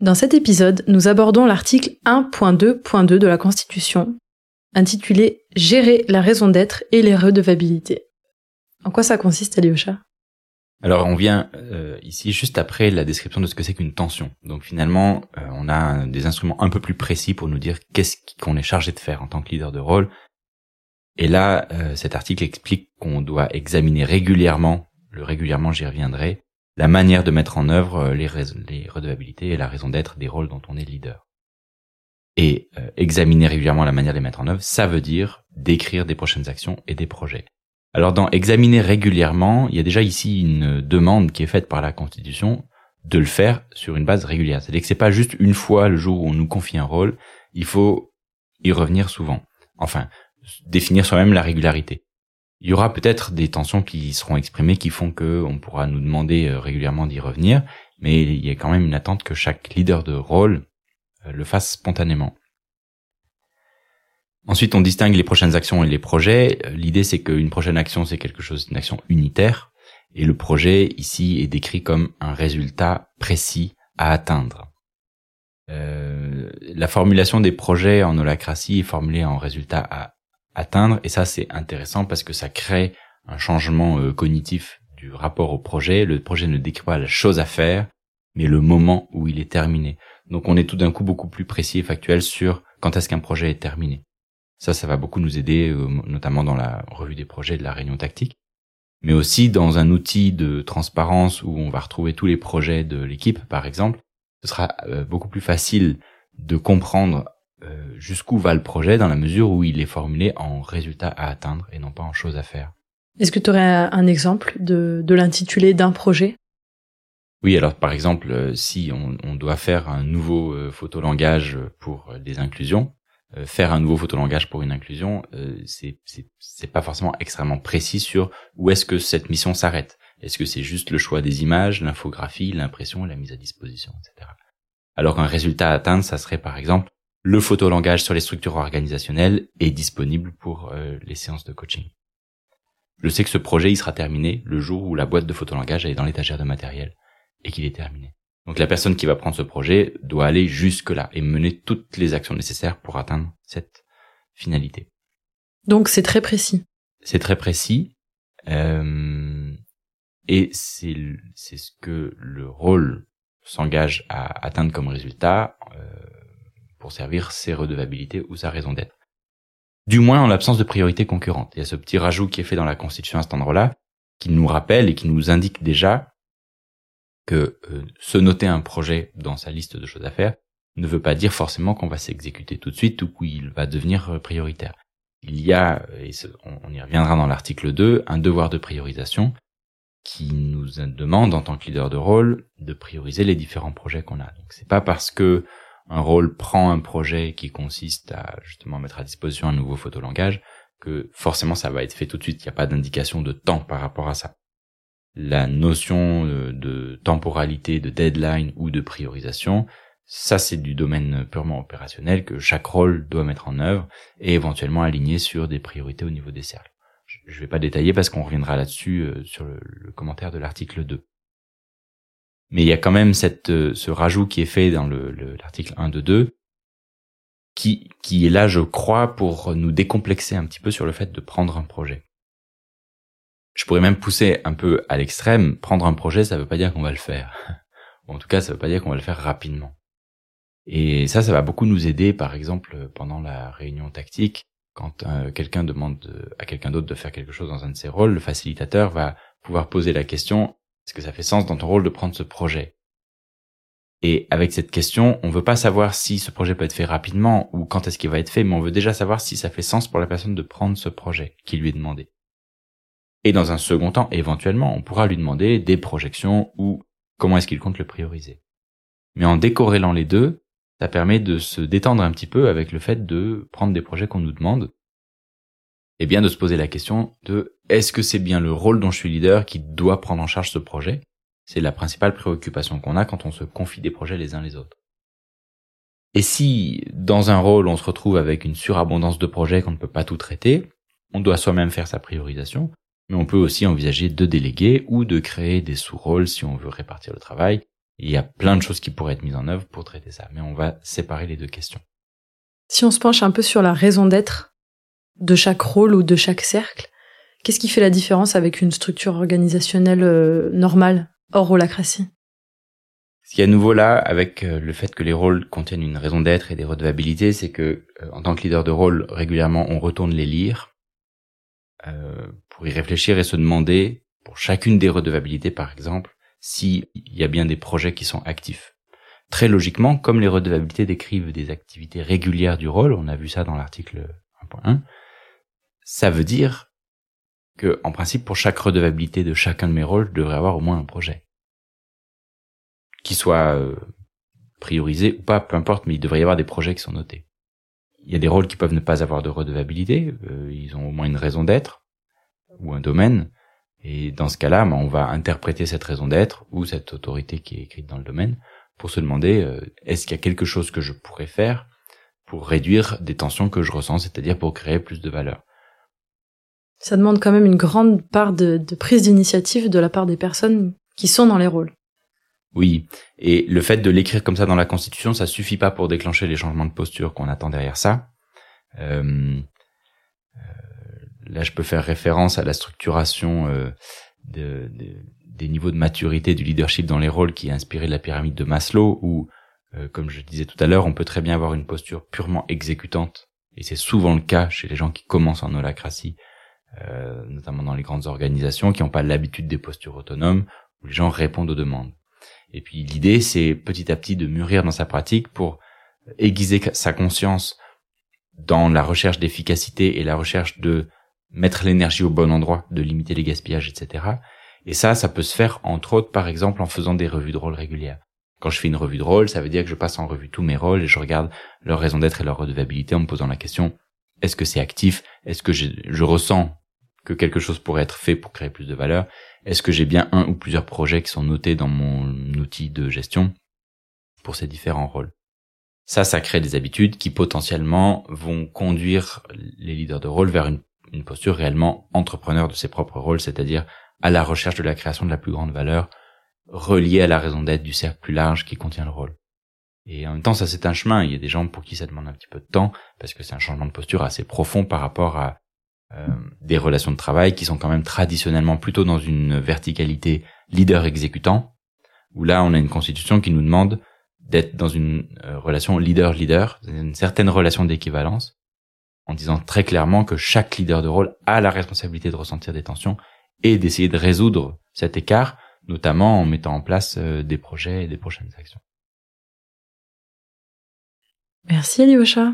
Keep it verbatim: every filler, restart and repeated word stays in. Dans cet épisode, nous abordons l'article un point deux point deux de la Constitution, intitulé « Gérer la raison d'être et les redevabilités ». En quoi ça consiste, Aliocha ? Alors, on vient euh, ici juste après la description de ce que c'est qu'une tension. Donc finalement, euh, on a un, des instruments un peu plus précis pour nous dire qu'est-ce qu'on est chargé de faire en tant que leader de rôle. Et là, euh, cet article explique qu'on doit examiner régulièrement, le régulièrement j'y reviendrai, la manière de mettre en œuvre les, rais- les redevabilités et la raison d'être des rôles dont on est leader. Et euh, examiner régulièrement la manière de les mettre en œuvre, ça veut dire décrire des prochaines actions et des projets. Alors dans examiner régulièrement, il y a déjà ici une demande qui est faite par la Constitution de le faire sur une base régulière. C'est-à-dire que c'est pas juste une fois le jour où on nous confie un rôle, il faut y revenir souvent. Enfin, définir soi-même la régularité. Il y aura peut-être des tensions qui seront exprimées qui font qu'on pourra nous demander régulièrement d'y revenir, mais il y a quand même une attente que chaque leader de rôle le fasse spontanément. Ensuite, on distingue les prochaines actions et les projets. L'idée, c'est qu'une prochaine action, c'est quelque chose, une action unitaire, et le projet, ici, est décrit comme un résultat précis à atteindre. Euh, la formulation des projets en holacracy est formulée en résultat à atteindre, et ça, c'est intéressant parce que ça crée un changement euh, cognitif du rapport au projet. Le projet ne décrit pas la chose à faire, mais le moment où il est terminé. Donc, on est tout d'un coup beaucoup plus précis et factuel sur quand est-ce qu'un projet est terminé. Ça, ça va beaucoup nous aider, notamment dans la revue des projets de la réunion tactique, mais aussi dans un outil de transparence où on va retrouver tous les projets de l'équipe, par exemple. Ce sera beaucoup plus facile de comprendre jusqu'où va le projet dans la mesure où il est formulé en résultats à atteindre et non pas en choses à faire. Est-ce que tu aurais un exemple de, de l'intitulé d'un projet ? Oui, alors par exemple, si on, on doit faire un nouveau photolangage pour des inclusions, faire un nouveau photolangage pour une inclusion, euh, c'est, c'est, c'est pas forcément extrêmement précis sur où est-ce que cette mission s'arrête. Est-ce que c'est juste le choix des images, l'infographie, l'impression, la mise à disposition, et cetera. Alors qu'un résultat à atteindre, ça serait par exemple le photolangage sur les structures organisationnelles est disponible pour euh, les séances de coaching. Je sais que ce projet, il sera terminé le jour où la boîte de photolangage est dans l'étagère de matériel et qu'il est terminé. Donc la personne qui va prendre ce projet doit aller jusque-là et mener toutes les actions nécessaires pour atteindre cette finalité. Donc c'est très précis. C'est très précis. Euh, et c'est, c'est ce que le rôle s'engage à atteindre comme résultat euh, pour servir ses redevabilités ou sa raison d'être. Du moins en l'absence de priorités concurrentes. Il y a ce petit rajout qui est fait dans la Constitution à cet endroit-là qui nous rappelle et qui nous indique déjà que euh, se noter un projet dans sa liste de choses à faire ne veut pas dire forcément qu'on va s'exécuter tout de suite ou qu'il va devenir prioritaire. Il y a, et on y reviendra dans l'article deux, un devoir de priorisation qui nous demande en tant que leader de rôle de prioriser les différents projets qu'on a. Donc c'est pas parce que un rôle prend un projet qui consiste à justement mettre à disposition un nouveau photolangage que forcément ça va être fait tout de suite. Il n'y a pas d'indication de temps par rapport à ça. La notion de temporalité, de deadline ou de priorisation, ça c'est du domaine purement opérationnel que chaque rôle doit mettre en œuvre et éventuellement aligner sur des priorités au niveau des cercles. Je ne vais pas détailler parce qu'on reviendra là-dessus sur le, le commentaire de l'article deux. Mais il y a quand même cette, ce rajout qui est fait dans le, le, l'article un de deux qui, qui est là, je crois, pour nous décomplexer un petit peu sur le fait de prendre un projet. Je pourrais même pousser un peu à l'extrême, prendre un projet, ça veut pas dire qu'on va le faire. En tout cas, ça veut pas dire qu'on va le faire rapidement. Et ça, ça va beaucoup nous aider, par exemple, pendant la réunion tactique, quand euh, quelqu'un demande à quelqu'un d'autre de faire quelque chose dans un de ses rôles, le facilitateur va pouvoir poser la question, est-ce que ça fait sens dans ton rôle de prendre ce projet ? Et avec cette question, on veut pas savoir si ce projet peut être fait rapidement ou quand est-ce qu'il va être fait, mais on veut déjà savoir si ça fait sens pour la personne de prendre ce projet qui lui est demandé. Et dans un second temps, éventuellement, on pourra lui demander des projections ou comment est-ce qu'il compte le prioriser. Mais en décorrélant les deux, ça permet de se détendre un petit peu avec le fait de prendre des projets qu'on nous demande et bien de se poser la question de est-ce que c'est bien le rôle dont je suis leader qui doit prendre en charge ce projet ? C'est la principale préoccupation qu'on a quand on se confie des projets les uns les autres. Et si dans un rôle, on se retrouve avec une surabondance de projets qu'on ne peut pas tout traiter, on doit soi-même faire sa priorisation. Mais on peut aussi envisager de déléguer ou de créer des sous-rôles si on veut répartir le travail Et il y a plein de choses qui pourraient être mises en œuvre pour traiter ça, mais on va séparer les deux questions. Si on se penche un peu sur la raison d'être de chaque rôle ou de chaque cercle, qu'est-ce qui fait la différence avec une structure organisationnelle euh, normale, hors holacratie? Ce qui est nouveau là, avec le fait que les rôles contiennent une raison d'être et des redevabilités, c'est que, en tant que leader de rôle, régulièrement, on retourne les lire euh, pour y réfléchir et se demander, pour chacune des redevabilités par exemple, s'il y a bien des projets qui sont actifs. Très logiquement, comme les redevabilités décrivent des activités régulières du rôle, on a vu ça dans l'article un point un, ça veut dire que, en principe, pour chaque redevabilité de chacun de mes rôles, je devrais avoir au moins un projet. Qui soit euh, priorisé ou pas, peu importe, mais il devrait y avoir des projets qui sont notés. Il y a des rôles qui peuvent ne pas avoir de redevabilité, euh, ils ont au moins une raison d'être, ou un domaine, et dans ce cas-là, bah, on va interpréter cette raison d'être, ou cette autorité qui est écrite dans le domaine, pour se demander, euh, est-ce qu'il y a quelque chose que je pourrais faire pour réduire des tensions que je ressens, c'est-à-dire pour créer plus de valeur. Ça demande quand même une grande part de, de prise d'initiative de la part des personnes qui sont dans les rôles. Oui, et le fait de l'écrire comme ça dans la Constitution, ça suffit pas pour déclencher les changements de posture qu'on attend derrière ça. Euh, euh, là, je peux faire référence à la structuration euh, de, de, des niveaux de maturité du leadership dans les rôles qui est inspirée de la pyramide de Maslow, où, euh, comme je disais tout à l'heure, on peut très bien avoir une posture purement exécutante, et c'est souvent le cas chez les gens qui commencent en holacratie, euh, notamment dans les grandes organisations, qui n'ont pas l'habitude des postures autonomes, où les gens répondent aux demandes. Et puis l'idée, c'est petit à petit de mûrir dans sa pratique pour aiguiser sa conscience dans la recherche d'efficacité et la recherche de mettre l'énergie au bon endroit, de limiter les gaspillages, et cetera. Et ça, ça peut se faire entre autres, par exemple, en faisant des revues de rôle régulières. Quand je fais une revue de rôle, ça veut dire que je passe en revue tous mes rôles et je regarde leur raison d'être et leur redevabilité en me posant la question, est-ce que c'est actif? Est-ce que je, je ressens que quelque chose pourrait être fait pour créer plus de valeur? Est-ce que j'ai bien un ou plusieurs projets qui sont notés dans mon outil de gestion pour ces différents rôles? Ça, ça crée des habitudes qui potentiellement vont conduire les leaders de rôle vers une, une posture réellement entrepreneur de ses propres rôles, c'est-à-dire à la recherche de la création de la plus grande valeur reliée à la raison d'être du cercle plus large qui contient le rôle. Et en même temps, ça c'est un chemin. Il y a des gens pour qui ça demande un petit peu de temps parce que c'est un changement de posture assez profond par rapport à Euh, des relations de travail qui sont quand même traditionnellement plutôt dans une verticalité leader-exécutant, où là on a une constitution qui nous demande d'être dans une euh, relation leader-leader, une certaine relation d'équivalence, en disant très clairement que chaque leader de rôle a la responsabilité de ressentir des tensions et d'essayer de résoudre cet écart, notamment en mettant en place euh, des projets et des prochaines actions. Merci Aliocha.